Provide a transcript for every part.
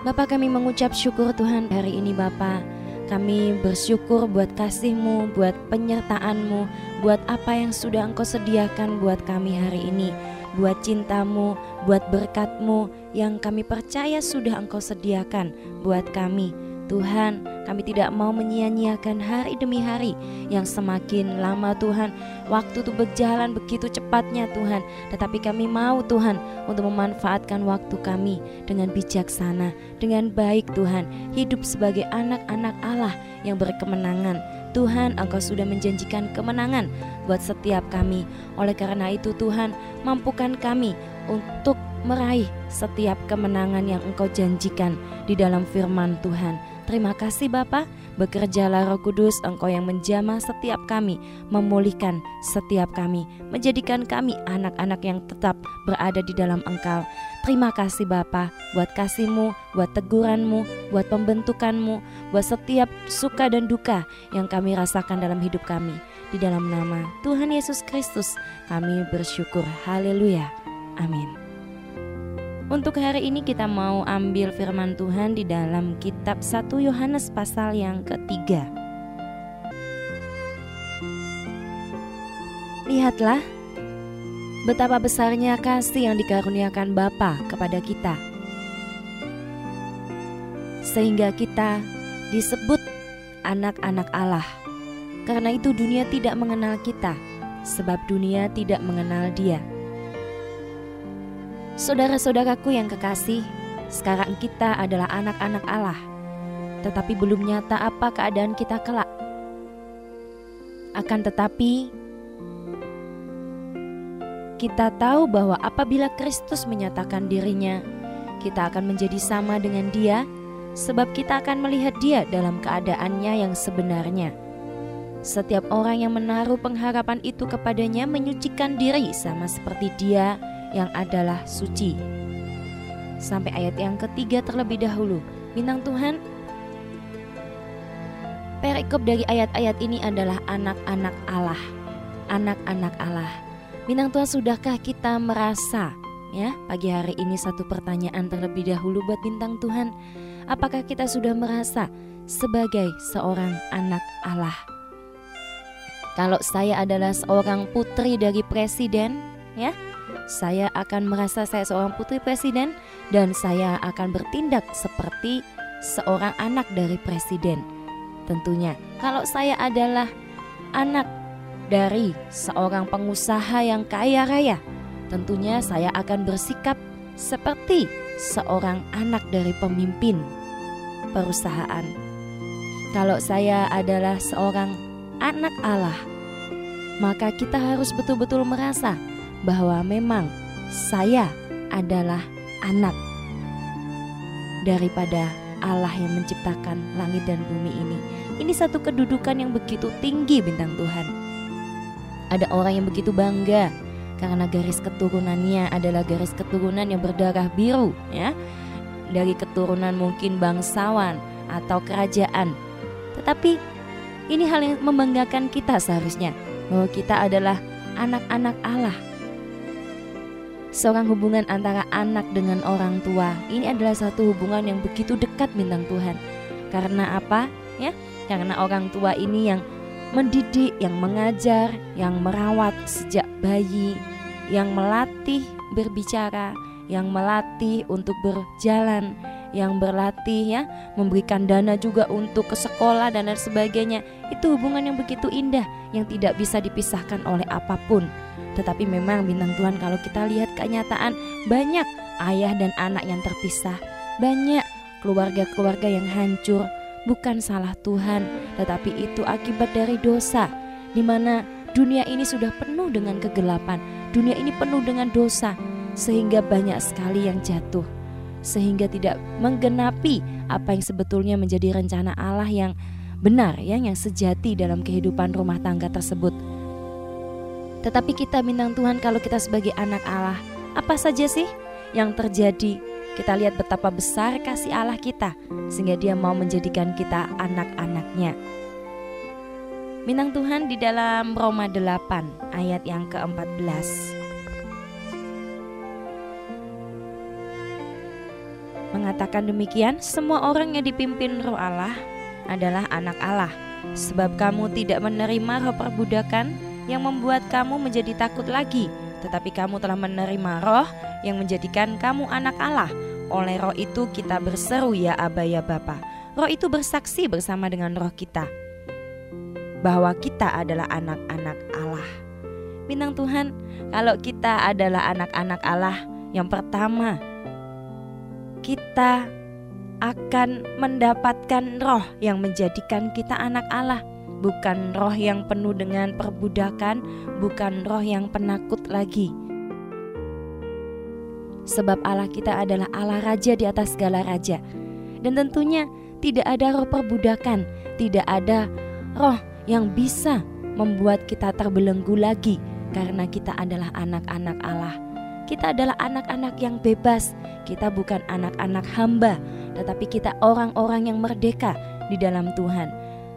Bapa, kami mengucap syukur Tuhan hari ini Bapa. Kami bersyukur buat kasih-Mu, buat penyertaan-Mu, buat apa yang sudah Engkau sediakan buat kami hari ini, buat cinta-Mu, buat berkat-Mu yang kami percaya sudah Engkau sediakan buat kami. Tuhan, kami tidak mau menyia-nyiakan hari demi hari yang semakin lama Tuhan. Waktu itu berjalan begitu cepatnya Tuhan, tetapi kami mau Tuhan untuk memanfaatkan waktu kami dengan bijaksana, dengan baik Tuhan. Hidup sebagai anak-anak Allah yang berkemenangan. Tuhan, Engkau sudah menjanjikan kemenangan buat setiap kami. Oleh karena itu Tuhan, mampukan kami untuk meraih setiap kemenangan yang Engkau janjikan di dalam firman Tuhan. Terima kasih Bapa, bekerjalah Roh Kudus, Engkau yang menjamah setiap kami, memulihkan setiap kami, menjadikan kami anak-anak yang tetap berada di dalam Engkau. Terima kasih Bapa, buat kasih-Mu, buat teguran-Mu, buat pembentukan-Mu, buat setiap suka dan duka yang kami rasakan dalam hidup kami. Di dalam nama Tuhan Yesus Kristus kami bersyukur. Haleluya. Amin. Untuk hari ini kita mau ambil firman Tuhan di dalam kitab 1 Yohanes pasal yang ketiga. Lihatlah betapa besarnya kasih yang dikaruniakan Bapa kepada kita, sehingga kita disebut anak-anak Allah. Karena itu dunia tidak mengenal kita, sebab dunia tidak mengenal Dia. Saudara-saudaraku yang kekasih, sekarang kita adalah anak-anak Allah, tetapi belum nyata apa keadaan kita kelak. Akan tetapi, kita tahu bahwa apabila Kristus menyatakan dirinya, kita akan menjadi sama dengan Dia, sebab kita akan melihat Dia dalam keadaannya yang sebenarnya. Setiap orang yang menaruh pengharapan itu kepadanya menyucikan diri sama seperti Dia yang adalah suci. Sampai ayat yang ketiga terlebih dahulu. Bintang Tuhan, perikop dari ayat-ayat ini adalah anak-anak Allah. Anak-anak Allah. Bintang Tuhan, sudahkah kita merasa, ya, pagi hari ini satu pertanyaan terlebih dahulu buat Bintang Tuhan. Apakah kita sudah merasa sebagai seorang anak Allah? Kalau saya adalah seorang putri dari presiden, ya, saya akan merasa saya seorang putri presiden, dan saya akan bertindak seperti seorang anak dari presiden tentunya. Kalau saya adalah anak dari seorang pengusaha yang kaya raya, tentunya saya akan bersikap seperti seorang anak dari pemimpin perusahaan. Kalau saya adalah seorang anak Allah, maka kita harus betul-betul merasa bahwa memang saya adalah anak daripada Allah yang menciptakan langit dan bumi ini. Ini satu kedudukan yang begitu tinggi, Bintang Tuhan. Ada orang yang begitu bangga karena garis keturunannya adalah garis keturunan yang berdarah biru, ya, dari keturunan mungkin bangsawan atau kerajaan. Tetapi ini hal yang membanggakan kita seharusnya, bahwa kita adalah anak-anak Allah. Seorang hubungan antara anak dengan orang tua, ini adalah satu hubungan yang begitu dekat, Bintang Tuhan. Karena apa? Ya, karena orang tua ini yang mendidik, yang mengajar, yang merawat sejak bayi, yang melatih berbicara, yang melatih untuk berjalan, yang berlatih, ya, memberikan dana juga untuk ke sekolah dan lain sebagainya. Itu hubungan yang begitu indah yang tidak bisa dipisahkan oleh apapun. Tetapi memang, Bintang Tuhan, kalau kita lihat kenyataan, banyak ayah dan anak yang terpisah, banyak keluarga-keluarga yang hancur. Bukan salah Tuhan, tetapi itu akibat dari dosa, di mana dunia ini sudah penuh dengan kegelapan, dunia ini penuh dengan dosa, sehingga banyak sekali yang jatuh, sehingga tidak menggenapi apa yang sebetulnya menjadi rencana Allah yang benar, yang sejati dalam kehidupan rumah tangga tersebut. Tetapi kita, Bintang Tuhan, kalau kita sebagai anak Allah, apa saja sih yang terjadi? Kita lihat betapa besar kasih Allah kita, sehingga Dia mau menjadikan kita anak-anaknya. Bintang Tuhan, di dalam Roma 8 ayat yang ke-14 mengatakan demikian, semua orang yang dipimpin roh Allah adalah anak Allah. Sebab kamu tidak menerima roh perbudakan yang membuat kamu menjadi takut lagi, tetapi kamu telah menerima roh yang menjadikan kamu anak Allah. Oleh roh itu kita berseru, ya Aba, ya Bapa. Roh itu bersaksi bersama dengan roh kita bahwa kita adalah anak-anak Allah. Bintang Tuhan, kalau kita adalah anak-anak Allah, yang pertama kita akan mendapatkan roh yang menjadikan kita anak Allah. Bukan roh yang penuh dengan perbudakan, bukan roh yang penakut lagi. Sebab Allah kita adalah Allah Raja di atas segala raja. Dan tentunya tidak ada roh perbudakan, tidak ada roh yang bisa membuat kita terbelenggu lagi, karena kita adalah anak-anak Allah. Kita adalah anak-anak yang bebas. Kita bukan anak-anak hamba, tetapi kita orang-orang yang merdeka di dalam Tuhan.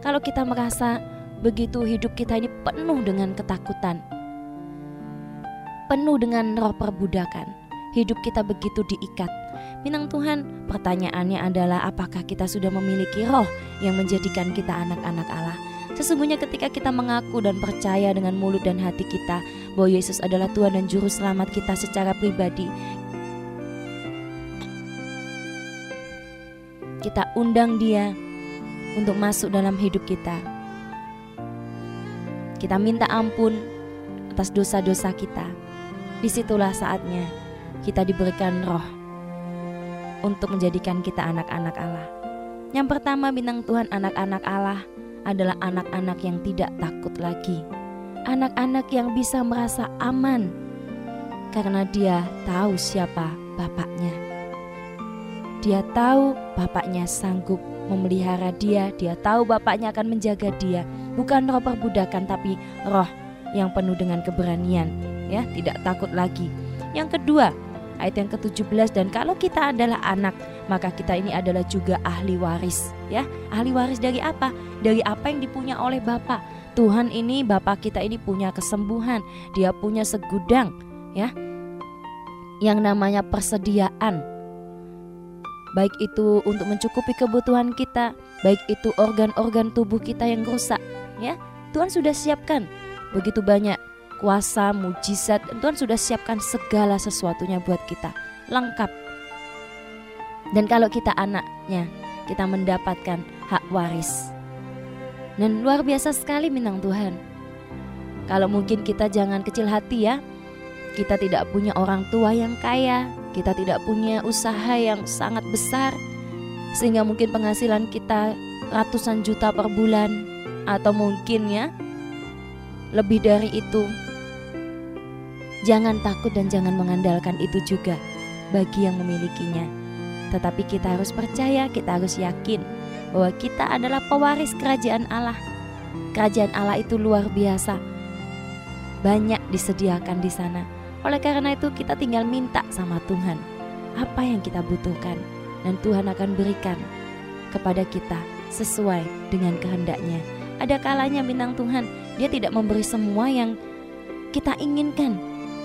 Kalau kita merasa begitu, hidup kita ini penuh dengan ketakutan, penuh dengan roh perbudakan. Hidup kita begitu diikat. Minang Tuhan, pertanyaannya adalah apakah kita sudah memiliki roh yang menjadikan kita anak-anak Allah? Sesungguhnya ketika kita mengaku dan percaya dengan mulut dan hati kita bahwa Yesus adalah Tuhan dan Juru Selamat kita secara pribadi, kita undang Dia untuk masuk dalam hidup kita. Kita minta ampun atas dosa-dosa kita. Disitulah saatnya kita diberikan roh untuk menjadikan kita anak-anak Allah. Yang pertama, bintang Tuhan, anak-anak Allah adalah anak-anak yang tidak takut lagi, anak-anak yang bisa merasa aman karena dia tahu siapa Bapaknya. Dia tahu Bapaknya sanggup memelihara dia, dia tahu Bapaknya akan menjaga dia. Bukan roh perbudakan, tapi roh yang penuh dengan keberanian, ya, tidak takut lagi. Yang kedua, ayat yang ke-17, dan kalau kita adalah anak, maka kita ini adalah juga ahli waris, ya. Ahli waris dari apa? Dari apa yang dipunya oleh Bapa. Tuhan ini, Bapa kita ini punya kesembuhan, Dia punya segudang, ya, yang namanya persediaan. Baik itu untuk mencukupi kebutuhan kita, baik itu organ-organ tubuh kita yang rusak, ya. Tuhan sudah siapkan begitu banyak kuasa, mujizat. Tuhan sudah siapkan segala sesuatunya buat kita, lengkap. Dan kalau kita anaknya, kita mendapatkan hak waris. Dan luar biasa sekali, minang Tuhan. Kalau mungkin kita jangan kecil hati, ya. Kita tidak punya orang tua yang kaya, kita tidak punya usaha yang sangat besar, sehingga mungkin penghasilan kita ratusan juta per bulan, atau mungkin, ya, lebih dari itu. Jangan takut dan jangan mengandalkan itu juga bagi yang memilikinya. Tetapi kita harus percaya, kita harus yakin bahwa kita adalah pewaris kerajaan Allah. Kerajaan Allah itu luar biasa, banyak disediakan di sana. Oleh karena itu kita tinggal minta sama Tuhan apa yang kita butuhkan, dan Tuhan akan berikan kepada kita sesuai dengan kehendaknya. Ada kalanya, bintang Tuhan, Dia tidak memberi semua yang kita inginkan,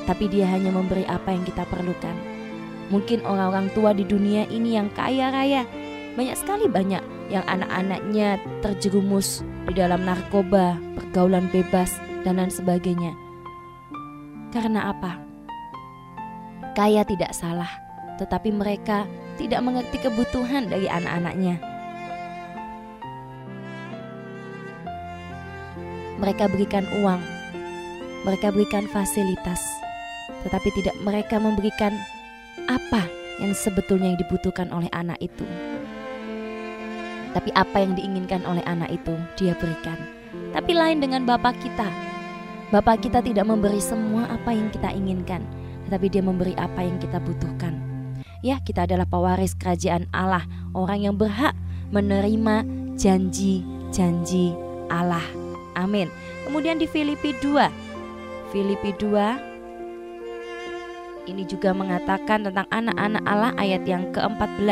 tapi Dia hanya memberi apa yang kita perlukan. Mungkin orang-orang tua di dunia ini yang kaya raya, banyak sekali, banyak yang anak-anaknya terjerumus di dalam narkoba, pergaulan bebas, dan lain sebagainya. Karena apa? Kaya tidak salah, tetapi mereka tidak mengerti kebutuhan dari anak-anaknya. Mereka berikan uang, mereka berikan fasilitas, tetapi tidak mereka memberikan apa yang sebetulnya yang dibutuhkan oleh anak itu. Tapi apa yang diinginkan oleh anak itu Dia berikan. Tapi lain dengan Bapa kita. Bapa kita tidak memberi semua apa yang kita inginkan, tetapi Dia memberi apa yang kita butuhkan. Ya, kita adalah pewaris kerajaan Allah, orang yang berhak menerima janji-janji Allah. Amin. Kemudian di Filipi 2 ini juga mengatakan tentang anak-anak Allah, ayat yang ke-14.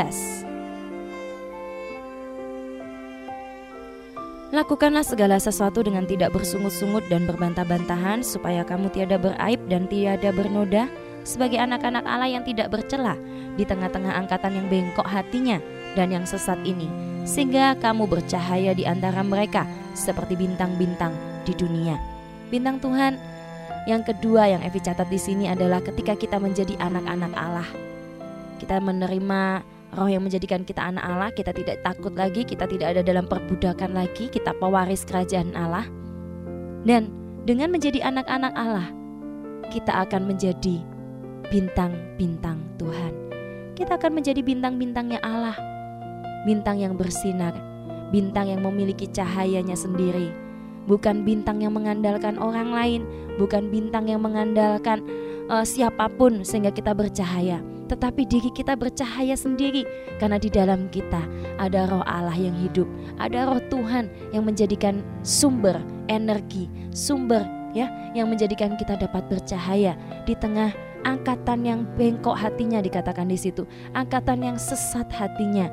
Lakukanlah segala sesuatu dengan tidak bersungut-sungut dan berbantah-bantahan, supaya kamu tiada beraib dan tiada bernoda sebagai anak-anak Allah yang tidak bercela di tengah-tengah angkatan yang bengkok hatinya dan yang sesat ini, sehingga kamu bercahaya di antara mereka seperti bintang-bintang di dunia. Bintang Tuhan yang kedua yang Evi catat di sini adalah ketika kita menjadi anak-anak Allah, kita menerima Roh yang menjadikan kita anak Allah, kita tidak takut lagi, kita tidak ada dalam perbudakan lagi, kita pewaris kerajaan Allah. Dan dengan menjadi anak-anak Allah, kita akan menjadi bintang-bintang Tuhan. Kita akan menjadi bintang-bintangnya Allah, bintang yang bersinar, bintang yang memiliki cahayanya sendiri, bukan bintang yang mengandalkan orang lain, bukan bintang yang mengandalkan siapapun sehingga kita bercahaya. Tetapi diri kita bercahaya sendiri, karena di dalam kita ada Roh Allah yang hidup, ada Roh Tuhan yang menjadikan sumber energi, sumber yang menjadikan kita dapat bercahaya di tengah angkatan yang bengkok hatinya, dikatakan di situ, angkatan yang sesat hatinya.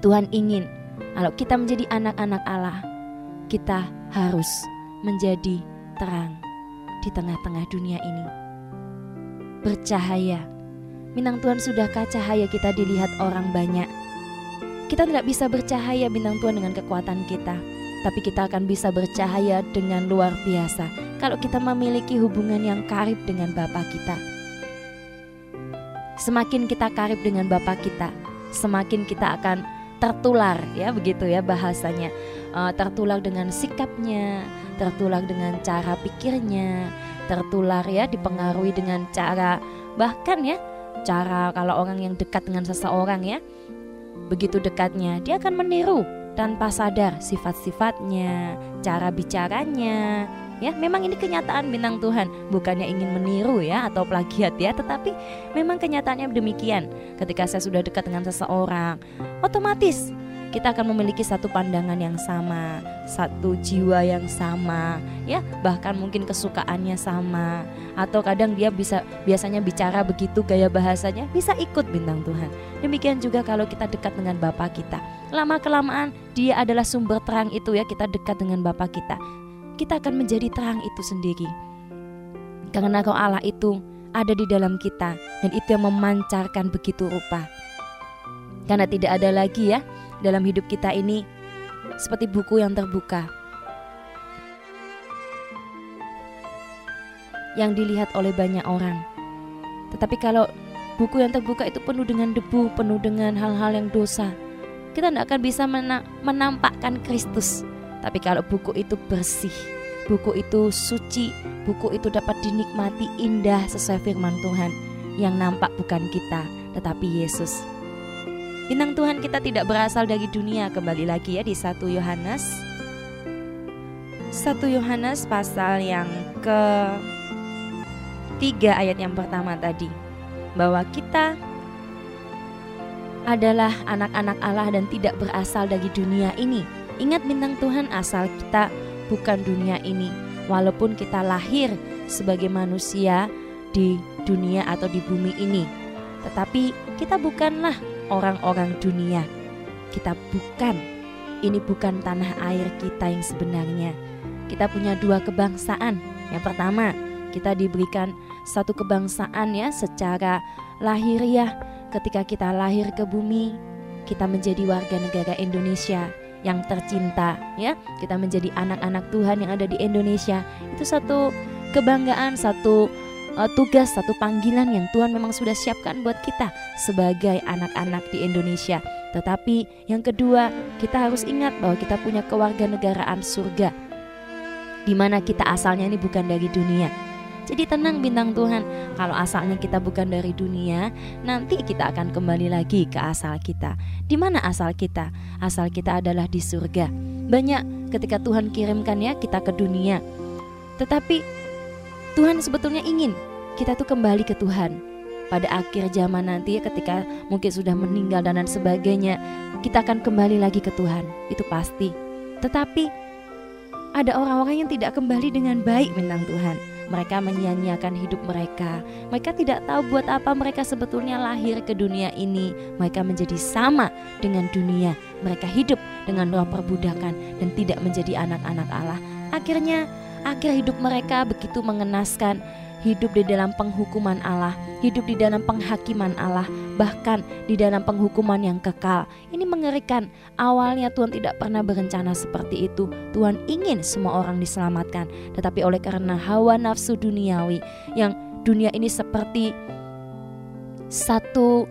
Tuhan ingin kalau kita menjadi anak-anak Allah, kita harus menjadi terang di tengah-tengah dunia ini. Bercahaya, bintang Tuhan, sudahkah cahaya kita dilihat orang banyak? Kita tidak bisa bercahaya bintang Tuhan dengan kekuatan kita, tapi kita akan bisa bercahaya dengan luar biasa kalau kita memiliki hubungan yang karib dengan Bapa kita. Semakin kita karib dengan Bapa kita, semakin kita akan tertular, bahasanya, tertular dengan sikapnya, tertular dengan cara pikirnya, tertular dipengaruhi dengan cara, bahkan cara kalau orang yang dekat dengan seseorang begitu dekatnya dia akan meniru tanpa sadar sifat-sifatnya, cara bicaranya. Memang ini kenyataan bintang Tuhan, bukannya ingin meniru atau plagiat tetapi memang kenyataannya demikian. Ketika saya sudah dekat dengan seseorang, otomatis kita akan memiliki satu pandangan yang sama, satu jiwa yang sama, bahkan mungkin kesukaannya sama, atau kadang dia bisa biasanya bicara begitu gaya bahasanya, bisa ikut bintang Tuhan. Demikian juga kalau kita dekat dengan Bapa kita, lama kelamaan dia adalah sumber terang itu kita dekat dengan Bapa kita, kita akan menjadi terang itu sendiri. Karena Roh Allah itu ada di dalam kita dan itu yang memancarkan begitu rupa. Karena tidak ada lagi dalam hidup kita ini seperti buku yang terbuka yang dilihat oleh banyak orang. Tetapi kalau buku yang terbuka itu penuh dengan debu, penuh dengan hal-hal yang dosa, kita tidak akan bisa menampakkan Kristus. Tapi kalau buku itu bersih, buku itu suci, buku itu dapat dinikmati indah sesuai firman Tuhan, yang nampak bukan kita tetapi Yesus. Bintang Tuhan, kita tidak berasal dari dunia. Kembali lagi di 1 Yohanes. 1 Yohanes pasal yang ke-3 ayat yang pertama tadi, bahwa kita adalah anak-anak Allah dan tidak berasal dari dunia ini. Ingat bintang Tuhan, asal kita bukan dunia ini. Walaupun kita lahir sebagai manusia di dunia atau di bumi ini, tetapi kita bukanlah orang-orang dunia. Kita bukan, ini bukan tanah air kita yang sebenarnya. Kita punya dua kebangsaan. Yang pertama, kita diberikan satu kebangsaan secara lahiriah. Ketika kita lahir ke bumi, kita menjadi warga negara Indonesia yang tercinta. Kita menjadi anak-anak Tuhan yang ada di Indonesia. Itu satu kebanggaan, satu tugas, satu panggilan yang Tuhan memang sudah siapkan buat kita sebagai anak-anak di Indonesia. Tetapi yang kedua, kita harus ingat bahwa kita punya kewarganegaraan surga, di mana kita asalnya ini bukan dari dunia. Jadi tenang bintang Tuhan, kalau asalnya kita bukan dari dunia, nanti kita akan kembali lagi ke asal kita. Di mana asal kita? Asal kita adalah di surga. Banyak ketika Tuhan kirimkan kita ke dunia, tetapi Tuhan sebetulnya ingin kita tuh kembali ke Tuhan. Pada akhir zaman nanti ketika mungkin sudah meninggal dan lain sebagainya, kita akan kembali lagi ke Tuhan, itu pasti. Tetapi ada orang-orang yang tidak kembali dengan baik tentang Tuhan. Mereka menyia-nyiakan hidup mereka. Mereka tidak tahu buat apa mereka sebetulnya lahir ke dunia ini. Mereka menjadi sama dengan dunia. Mereka hidup dengan roh perbudakan dan tidak menjadi anak-anak Allah. Akhirnya akhir hidup mereka begitu mengenaskan, hidup di dalam penghukuman Allah, hidup di dalam penghakiman Allah, bahkan di dalam penghukuman yang kekal. Ini mengerikan. Awalnya Tuhan tidak pernah berencana seperti itu. Tuhan ingin semua orang diselamatkan, tetapi oleh karena hawa nafsu duniawi, yang dunia ini seperti satu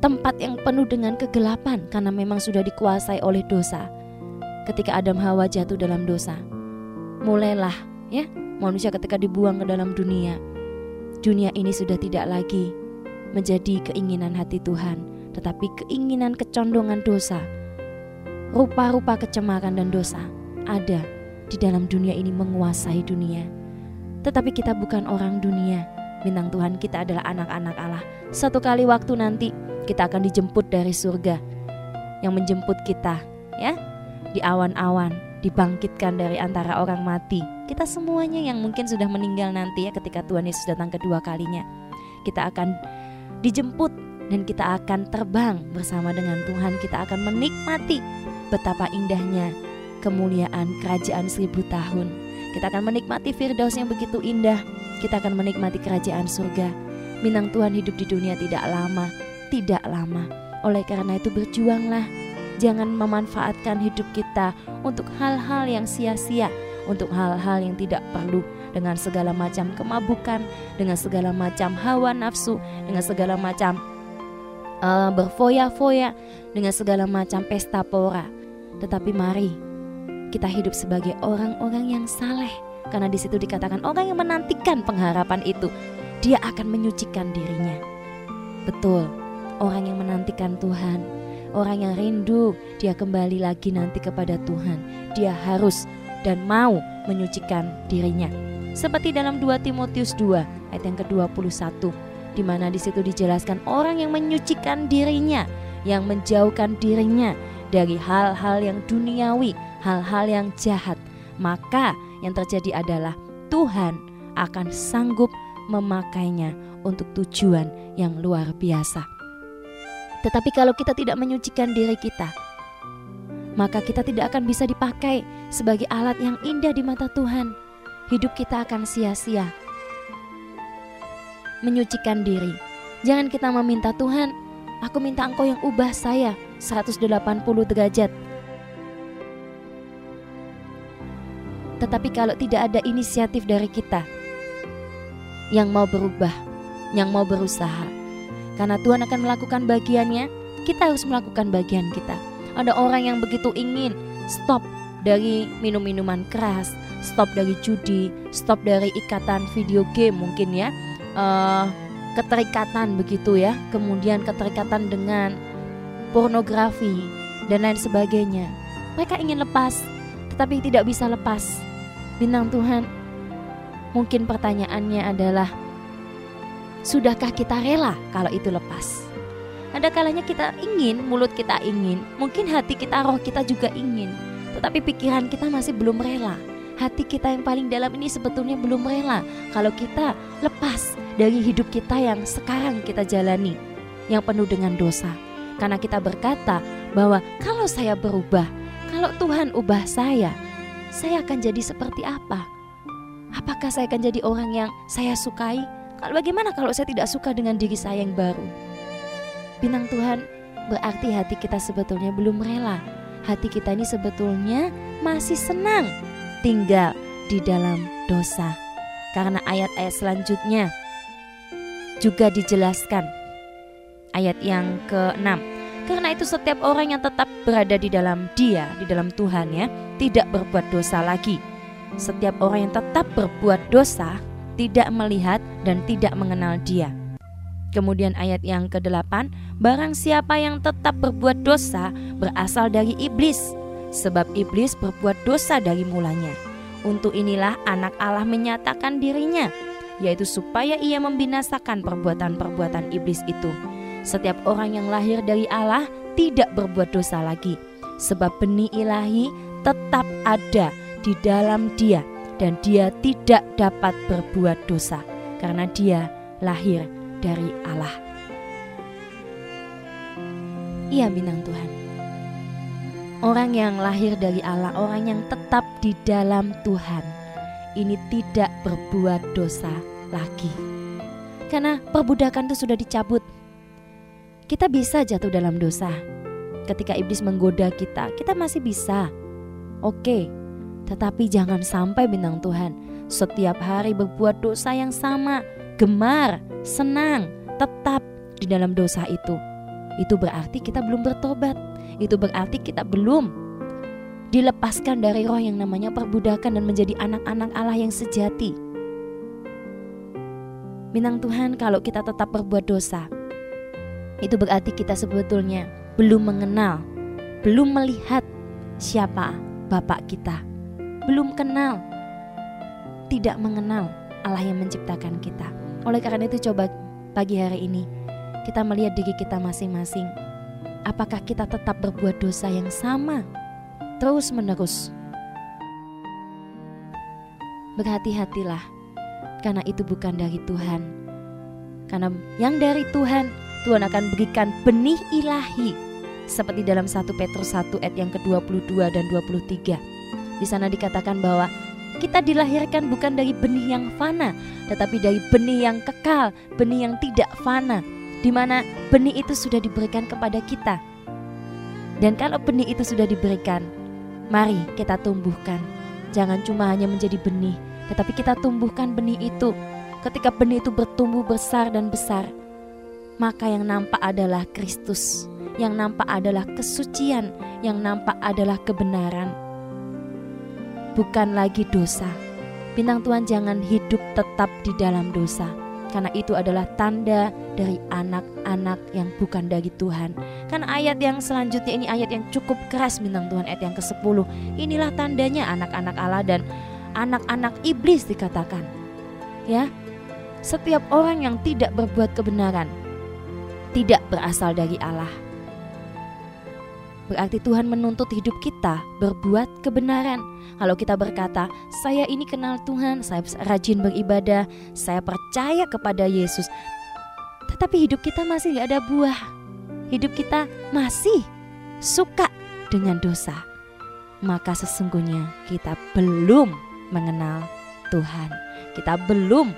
tempat yang penuh dengan kegelapan karena memang sudah dikuasai oleh dosa. Ketika Adam Hawa jatuh dalam dosa, mulailah ya manusia ketika dibuang ke dalam dunia. Dunia ini sudah tidak lagi menjadi keinginan hati Tuhan, tetapi keinginan kecondongan dosa, rupa-rupa kecemaran dan dosa ada di dalam dunia ini, menguasai dunia. Tetapi kita bukan orang dunia, bintang Tuhan, kita adalah anak-anak Allah. Satu kali waktu nanti kita akan dijemput dari surga, yang menjemput kita ya di awan-awan, dibangkitkan dari antara orang mati. Kita semuanya yang mungkin sudah meninggal nanti ya, ketika Tuhan Yesus datang kedua kalinya, kita akan dijemput dan kita akan terbang bersama dengan Tuhan. Kita akan menikmati betapa indahnya kemuliaan kerajaan 1000 tahun. Kita akan menikmati firdaus yang begitu indah. Kita akan menikmati kerajaan surga. Minang Tuhan, hidup di dunia tidak lama, tidak lama. Oleh karena itu berjuanglah. Jangan memanfaatkan hidup kita untuk hal-hal yang sia-sia, untuk hal-hal yang tidak perlu, dengan segala macam kemabukan, dengan segala macam hawa nafsu, dengan segala macam berfoya-foya, dengan segala macam pesta pora. Tetapi mari kita hidup sebagai orang-orang yang saleh, karena di situ dikatakan orang yang menantikan pengharapan itu, dia akan menyucikan dirinya. Betul, orang yang menantikan Tuhan, orang yang rindu dia kembali lagi nanti kepada Tuhan, dia harus dan mau menyucikan dirinya. Seperti dalam 2 Timotius 2 ayat yang ke-21, di mana di situ dijelaskan orang yang menyucikan dirinya, yang menjauhkan dirinya dari hal-hal yang duniawi, hal-hal yang jahat, maka yang terjadi adalah Tuhan akan sanggup memakainya untuk tujuan yang luar biasa. Tetapi kalau kita tidak menyucikan diri kita, maka kita tidak akan bisa dipakai sebagai alat yang indah di mata Tuhan. Hidup kita akan sia-sia. Menyucikan diri. Jangan kita meminta, Tuhan, aku minta Engkau yang ubah saya 180 derajat. Tetapi kalau tidak ada inisiatif dari kita yang mau berubah, yang mau berusaha, karena Tuhan akan melakukan bagiannya, kita harus melakukan bagian kita. Ada orang yang begitu ingin stop dari minum-minuman keras, stop dari judi, stop dari ikatan video game mungkin ya, keterikatan begitu ya, kemudian keterikatan dengan pornografi dan lain sebagainya. Mereka ingin lepas, tetapi tidak bisa lepas. Bintang Tuhan, mungkin pertanyaannya adalah, sudahkah kita rela kalau itu lepas? Ada kalanya kita ingin, mulut kita ingin, mungkin hati kita, roh kita juga ingin, tetapi pikiran kita masih belum rela. Hati kita yang paling dalam ini sebetulnya belum rela kalau kita lepas dari hidup kita yang sekarang kita jalani, yang penuh dengan dosa. Karena kita berkata bahwa kalau saya berubah, kalau Tuhan ubah saya akan jadi seperti apa? Apakah saya akan jadi orang yang saya sukai? Bagaimana kalau saya tidak suka dengan diri saya yang baru? Bintang Tuhan, berarti hati kita sebetulnya belum rela. Hati kita ini sebetulnya masih senang tinggal di dalam dosa. Karena ayat-ayat selanjutnya juga dijelaskan, ayat yang ke-6. Karena itu setiap orang yang tetap berada di dalam Dia, di dalam Tuhan ya, tidak berbuat dosa lagi. Setiap orang yang tetap berbuat dosa tidak melihat dan tidak mengenal Dia. Kemudian ayat yang ke-8, barang siapa yang tetap berbuat dosa berasal dari iblis, sebab iblis berbuat dosa dari mulanya. Untuk inilah anak Allah menyatakan dirinya, yaitu supaya ia membinasakan perbuatan-perbuatan iblis itu. Setiap orang yang lahir dari Allah tidak berbuat dosa lagi, sebab benih ilahi tetap ada di dalam Dia, dan dia tidak dapat berbuat dosa karena dia lahir dari Allah. Iya bintang Tuhan, orang yang lahir dari Allah, orang yang tetap di dalam Tuhan, ini tidak berbuat dosa lagi. Karena perbudakan itu sudah dicabut. Kita bisa jatuh dalam dosa. Ketika iblis menggoda kita, kita masih bisa. Oke, tetapi jangan sampai bintang Tuhan setiap hari berbuat dosa yang sama, gemar, senang, tetap di dalam dosa itu. Itu berarti kita belum bertobat. Itu berarti kita belum dilepaskan dari roh yang namanya perbudakan dan menjadi anak-anak Allah yang sejati. Minang Tuhan, kalau kita tetap berbuat dosa, itu berarti kita sebetulnya belum mengenal, belum melihat siapa Bapa kita, belum kenal, tidak mengenal Allah yang menciptakan kita. Oleh karena itu, coba pagi hari ini kita melihat diri kita masing-masing. Apakah kita tetap berbuat dosa yang sama terus menerus? Berhati-hatilah, karena itu bukan dari Tuhan. Karena yang dari Tuhan, Tuhan akan berikan benih ilahi. Seperti dalam 1 Petrus 1 ayat yang ke-22 dan 23. Di sana dikatakan bahwa kita dilahirkan bukan dari benih yang fana, tetapi dari benih yang kekal, benih yang tidak fana, di mana benih itu sudah diberikan kepada kita. Dan kalau benih itu sudah diberikan, mari kita tumbuhkan. Jangan cuma hanya menjadi benih, tetapi kita tumbuhkan benih itu. Ketika benih itu bertumbuh besar dan besar, maka yang nampak adalah Kristus, yang nampak adalah kesucian, yang nampak adalah kebenaran, bukan lagi dosa. Bintang Tuhan, jangan hidup tetap di dalam dosa, karena itu adalah tanda dari anak-anak yang bukan dari Tuhan. Kan ayat yang selanjutnya ini ayat yang cukup keras, bintang Tuhan, ayat yang ke-10. Inilah tandanya anak-anak Allah dan anak-anak iblis dikatakan. Ya, setiap orang yang tidak berbuat kebenaran tidak berasal dari Allah. Berarti Tuhan menuntut hidup kita berbuat kebenaran. Kalau kita berkata, saya ini kenal Tuhan, saya rajin beribadah, saya percaya kepada Yesus, tetapi hidup kita masih gak ada buah. Hidup kita masih suka dengan dosa. Maka sesungguhnya kita belum mengenal Tuhan. Kita belum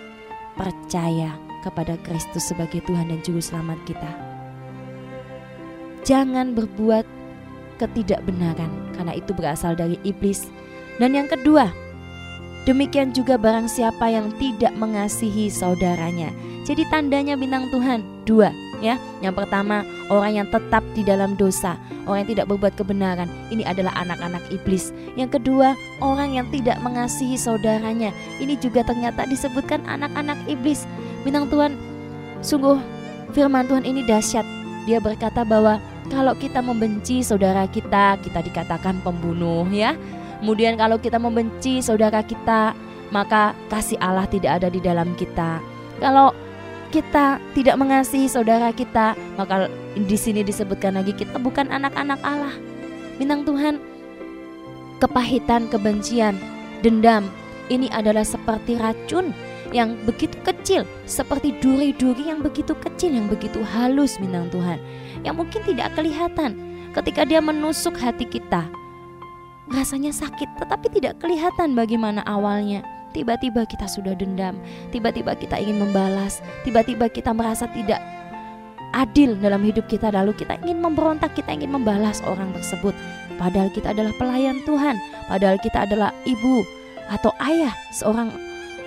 percaya kepada Kristus sebagai Tuhan dan Juru Selamat kita. Jangan berbuat ketidakbenaran, karena itu berasal dari iblis. Dan yang kedua, demikian juga barang siapa yang tidak mengasihi saudaranya. Jadi tandanya bintang Tuhan dua, ya. Yang pertama, orang yang tetap di dalam dosa, orang yang tidak berbuat kebenaran, ini adalah anak-anak iblis. Yang kedua, orang yang tidak mengasihi saudaranya, ini juga ternyata disebutkan anak-anak iblis. Bintang Tuhan, sungguh firman Tuhan ini dahsyat. Dia berkata bahwa kalau kita membenci saudara kita dikatakan pembunuh, ya. Kemudian kalau kita membenci saudara kita, maka kasih Allah tidak ada di dalam kita. Kalau kita tidak mengasihi saudara kita, maka di sini disebutkan lagi kita bukan anak-anak Allah. Bintang Tuhan, kepahitan, kebencian, dendam, ini adalah seperti racun yang begitu kecil, seperti duri-duri yang begitu kecil, yang begitu halus, bintang Tuhan, yang mungkin tidak kelihatan. Ketika dia menusuk hati kita, rasanya sakit, tetapi tidak kelihatan bagaimana awalnya. Tiba-tiba kita sudah dendam, tiba-tiba kita ingin membalas, tiba-tiba kita merasa tidak adil dalam hidup kita, lalu kita ingin memberontak, kita ingin membalas orang tersebut. Padahal kita adalah pelayan Tuhan, padahal kita adalah ibu atau ayah, seorang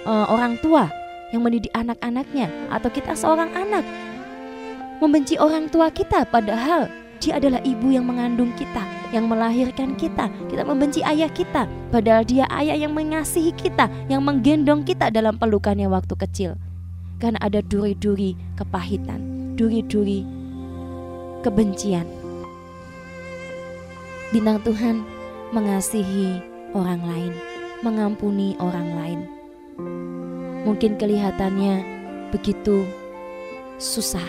orang tua yang mendidik anak-anaknya, atau kita seorang anak membenci orang tua kita, padahal dia adalah ibu yang mengandung kita, yang melahirkan kita. Kita membenci ayah kita, padahal dia ayah yang mengasihi kita, yang menggendong kita dalam pelukannya waktu kecil. Karena ada duri-duri kepahitan, duri-duri kebencian. Bintang Tuhan, mengasihi orang lain, mengampuni orang lain. Mungkin kelihatannya begitu susah,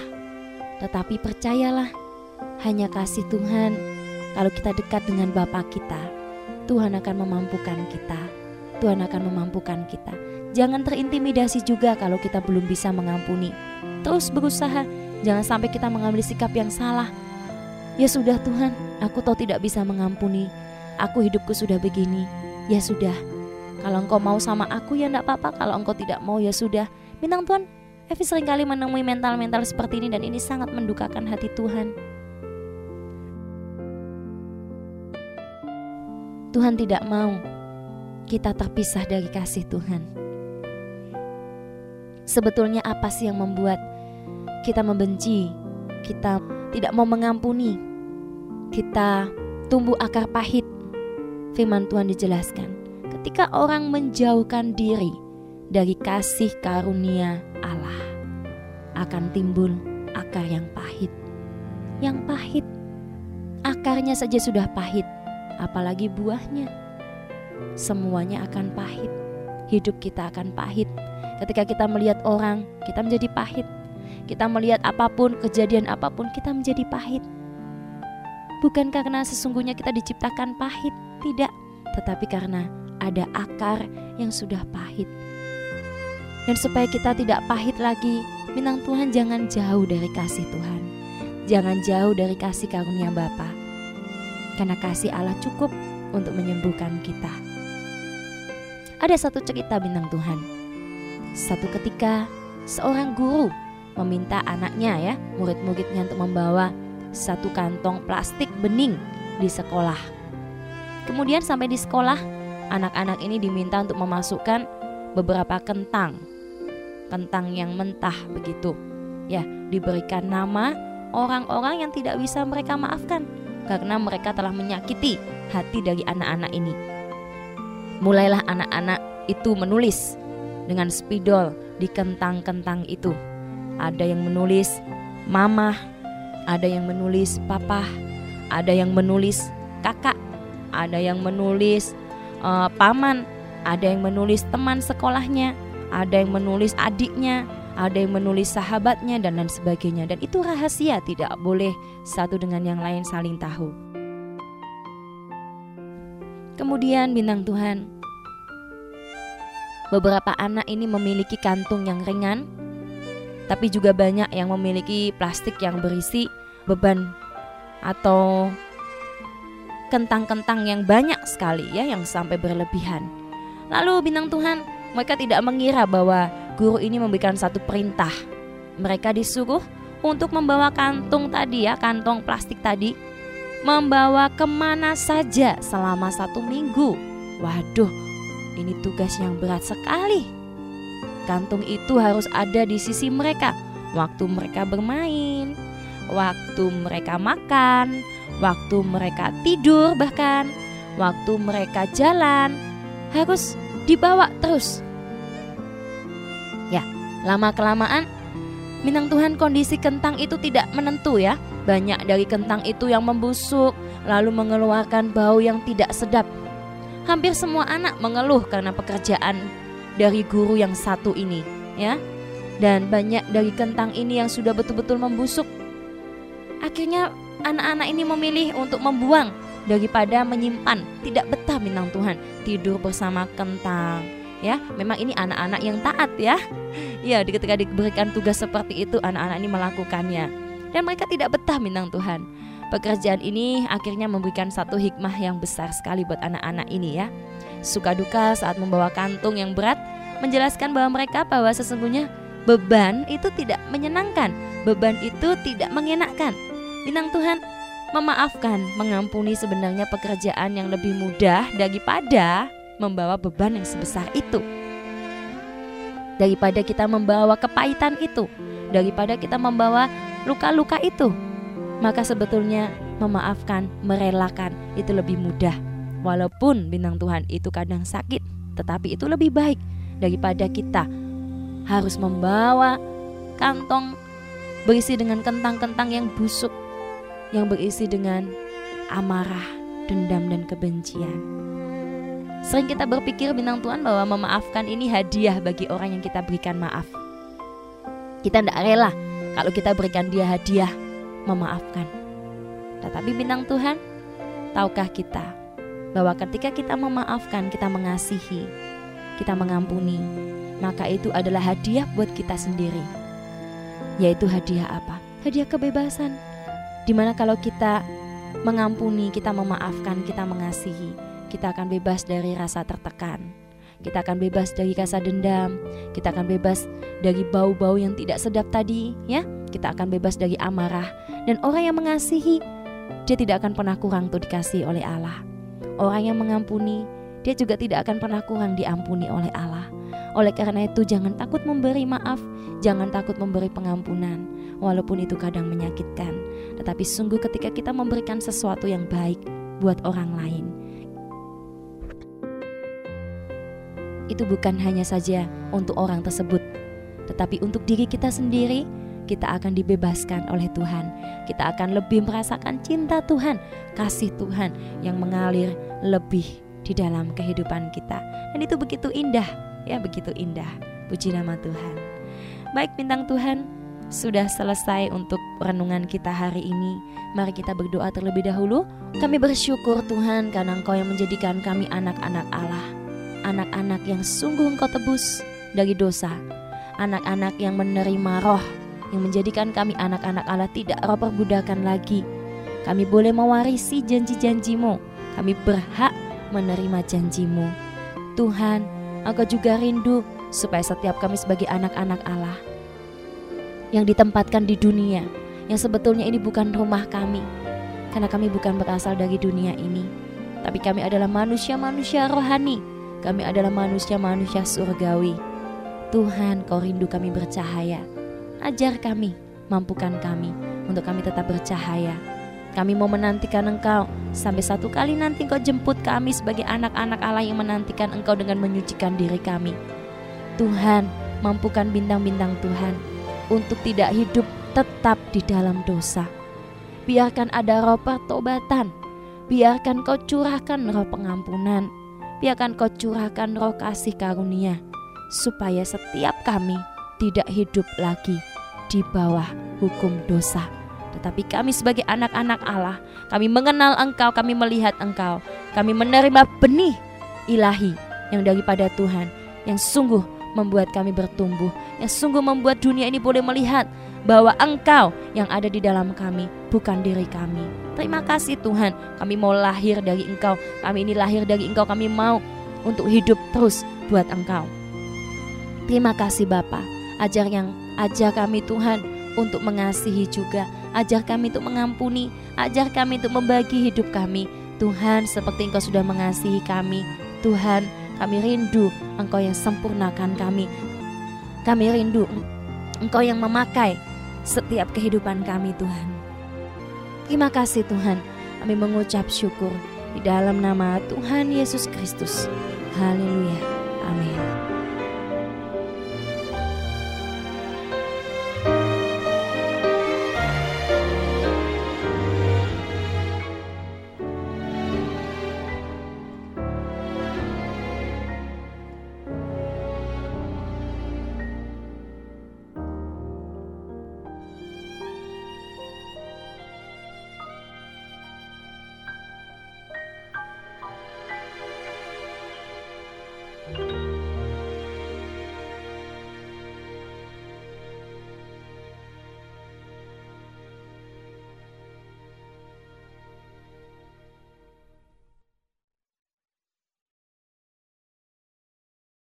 tetapi percayalah, hanya kasih Tuhan. Kalau kita dekat dengan Bapa kita, Tuhan akan memampukan kita. Tuhan akan memampukan kita. Jangan terintimidasi juga kalau kita belum bisa mengampuni. Terus berusaha, jangan sampai kita mengambil sikap yang salah. Ya sudah Tuhan, aku tahu tidak bisa mengampuni, aku hidupku sudah begini. Ya sudah, kalau engkau mau sama aku ya enggak apa-apa, kalau engkau tidak mau ya sudah. Bintang Tuan, Evi seringkali menemui mental-mental seperti ini dan ini sangat mendukakan hati Tuhan. Tuhan tidak mau kita terpisah dari kasih Tuhan. Sebetulnya apa sih yang membuat kita membenci, kita tidak mau mengampuni, kita tumbuh akar pahit? Firman Tuhan dijelaskan, ketika orang menjauhkan diri dari kasih karunia Allah, akan timbul akar yang pahit. Yang pahit, akarnya saja sudah pahit, apalagi buahnya. Semuanya akan pahit. Hidup kita akan pahit. Ketika kita melihat orang, kita menjadi pahit. Kita melihat apapun, kejadian apapun, kita menjadi pahit. Bukan karena sesungguhnya kita diciptakan pahit, tidak, tetapi karena ada akar yang sudah pahit. Dan supaya kita tidak pahit lagi, bintang Tuhan, jangan jauh dari kasih Tuhan. Jangan jauh dari kasih karunia Bapa. Karena kasih Allah cukup untuk menyembuhkan kita. Ada satu cerita bintang Tuhan. Satu ketika seorang guru meminta anaknya, murid-muridnya untuk membawa satu kantong plastik bening di sekolah. Kemudian sampai di sekolah, anak-anak ini diminta untuk memasukkan beberapa kentang yang mentah begitu. Ya, diberikan nama orang-orang yang tidak bisa mereka maafkan karena mereka telah menyakiti hati dari anak-anak ini. Mulailah anak-anak itu menulis dengan spidol di kentang-kentang itu. Ada yang menulis mamah, ada yang menulis papah, ada yang menulis kakak, ada yang menulis paman, ada yang menulis teman sekolahnya, ada yang menulis adiknya, ada yang menulis sahabatnya, dan lain sebagainya. Dan itu rahasia, tidak boleh satu dengan yang lain saling tahu. Kemudian bintang Tuhan, beberapa anak ini memiliki kantung yang ringan, tapi juga banyak yang memiliki plastik yang berisi beban atau kentang-kentang yang banyak sekali yang sampai berlebihan. Lalu bintang Tuhan, mereka tidak mengira bahwa guru ini memberikan satu perintah. Mereka disuruh untuk membawa kantong plastik tadi, membawa kemana saja selama 1 minggu. Waduh, ini tugas yang berat sekali. Kantung itu harus ada di sisi mereka waktu mereka bermain, waktu mereka makan, waktu mereka tidur, bahkan waktu mereka jalan. Harus dibawa terus. Ya, lama-kelamaan bintang Tuhan, kondisi kentang itu tidak menentu . Banyak dari kentang itu yang membusuk, lalu mengeluarkan bau yang tidak sedap. Hampir semua anak mengeluh karena pekerjaan dari guru yang satu ini . Dan banyak dari kentang ini yang sudah betul-betul membusuk. Akhirnya anak-anak ini memilih untuk membuang daripada menyimpan. Tidak betah bintang Tuhan tidur bersama kentang . Memang ini anak-anak yang taat . Ketika diberikan tugas seperti itu, anak-anak ini melakukannya. Dan mereka tidak betah bintang Tuhan. Pekerjaan ini akhirnya memberikan satu hikmah yang besar sekali buat anak-anak ini . Suka duka saat membawa kantung yang berat menjelaskan bahwa mereka bahwa sesungguhnya beban itu tidak menyenangkan, beban itu tidak mengenakkan. Bintang Tuhan memaafkan, mengampuni sebenarnya pekerjaan yang lebih mudah daripada membawa beban yang sebesar itu. Daripada kita membawa kepahitan itu, daripada kita membawa luka-luka itu, maka sebetulnya memaafkan, merelakan itu lebih mudah. Walaupun bintang Tuhan itu kadang sakit, tetapi itu lebih baik daripada kita harus membawa kantong berisi dengan kentang-kentang yang busuk, yang berisi dengan amarah, dendam, dan kebencian. Sering kita berpikir bintang Tuhan bahwa memaafkan ini hadiah bagi orang yang kita berikan maaf. Kita tidak rela kalau kita berikan dia hadiah memaafkan. Tetapi bintang Tuhan, tahukah kita bahwa ketika kita memaafkan, kita mengasihi, kita mengampuni, maka itu adalah hadiah buat kita sendiri. Yaitu hadiah apa? Hadiah kebebasan. Dimana kalau kita mengampuni, kita memaafkan, kita mengasihi, kita akan bebas dari rasa tertekan. Kita akan bebas dari rasa dendam, kita akan bebas dari bau-bau yang tidak sedap tadi, ya. Kita akan bebas dari amarah. Dan orang yang mengasihi, dia tidak akan pernah kurang tuh dikasihi oleh Allah. Orang yang mengampuni, dia juga tidak akan pernah kurang diampuni oleh Allah. Oleh karena itu jangan takut memberi maaf, jangan takut memberi pengampunan. Walaupun itu kadang menyakitkan, tetapi sungguh ketika kita memberikan sesuatu yang baik buat orang lain, itu bukan hanya saja untuk orang tersebut, tetapi untuk diri kita sendiri. Kita akan dibebaskan oleh Tuhan. Kita akan lebih merasakan cinta Tuhan, kasih Tuhan yang mengalir lebih di dalam kehidupan kita. Dan itu begitu indah, ya, begitu indah. Puji nama Tuhan. Baik bintang Tuhan, sudah selesai untuk renungan kita hari ini. Mari kita berdoa terlebih dahulu. Kami bersyukur Tuhan karena Engkau yang menjadikan kami anak-anak Allah, anak-anak yang sungguh Engkau tebus dari dosa, anak-anak yang menerima roh yang menjadikan kami anak-anak Allah, tidak roh perbudakan lagi. Kami boleh mewarisi janji-janjimu, kami berhak menerima janjimu. Tuhan, Engkau juga rindu supaya setiap kami sebagai anak-anak Allah yang ditempatkan di dunia, yang sebetulnya ini bukan rumah kami, karena kami bukan berasal dari dunia ini, tapi kami adalah manusia-manusia rohani, kami adalah manusia-manusia surgawi. Tuhan, Kau rindu kami bercahaya. Ajar kami, mampukan kami untuk kami tetap bercahaya. Kami mau menantikan Engkau sampai satu kali nanti Engkau jemput kami sebagai anak-anak Allah yang menantikan Engkau dengan menyucikan diri kami. Tuhan, mampukan bintang-bintang Tuhan untuk tidak hidup tetap di dalam dosa. Biarkan ada roh pertobatan, biarkan Kau curahkan roh pengampunan, biarkan Kau curahkan roh kasih karunia, supaya setiap kami tidak hidup lagi di bawah hukum dosa, tetapi kami sebagai anak-anak Allah, kami mengenal Engkau, kami melihat Engkau, kami menerima benih ilahi yang daripada Tuhan, yang sungguh membuat kami bertumbuh, yang sungguh membuat dunia ini boleh melihat bahwa Engkau yang ada di dalam kami, bukan diri kami. Terima kasih Tuhan, kami mau lahir dari Engkau, kami ini lahir dari Engkau, kami mau untuk hidup terus buat Engkau. Terima kasih Bapa. Ajar kami Tuhan untuk mengasihi juga, ajar kami untuk mengampuni, ajar kami untuk membagi hidup kami. Tuhan, seperti Engkau sudah mengasihi kami, Tuhan, kami rindu Engkau yang sempurnakan kami. Kami rindu Engkau yang memakai setiap kehidupan kami Tuhan. Terima kasih Tuhan, kami mengucap syukur di dalam nama Tuhan Yesus Kristus. Haleluya, amin.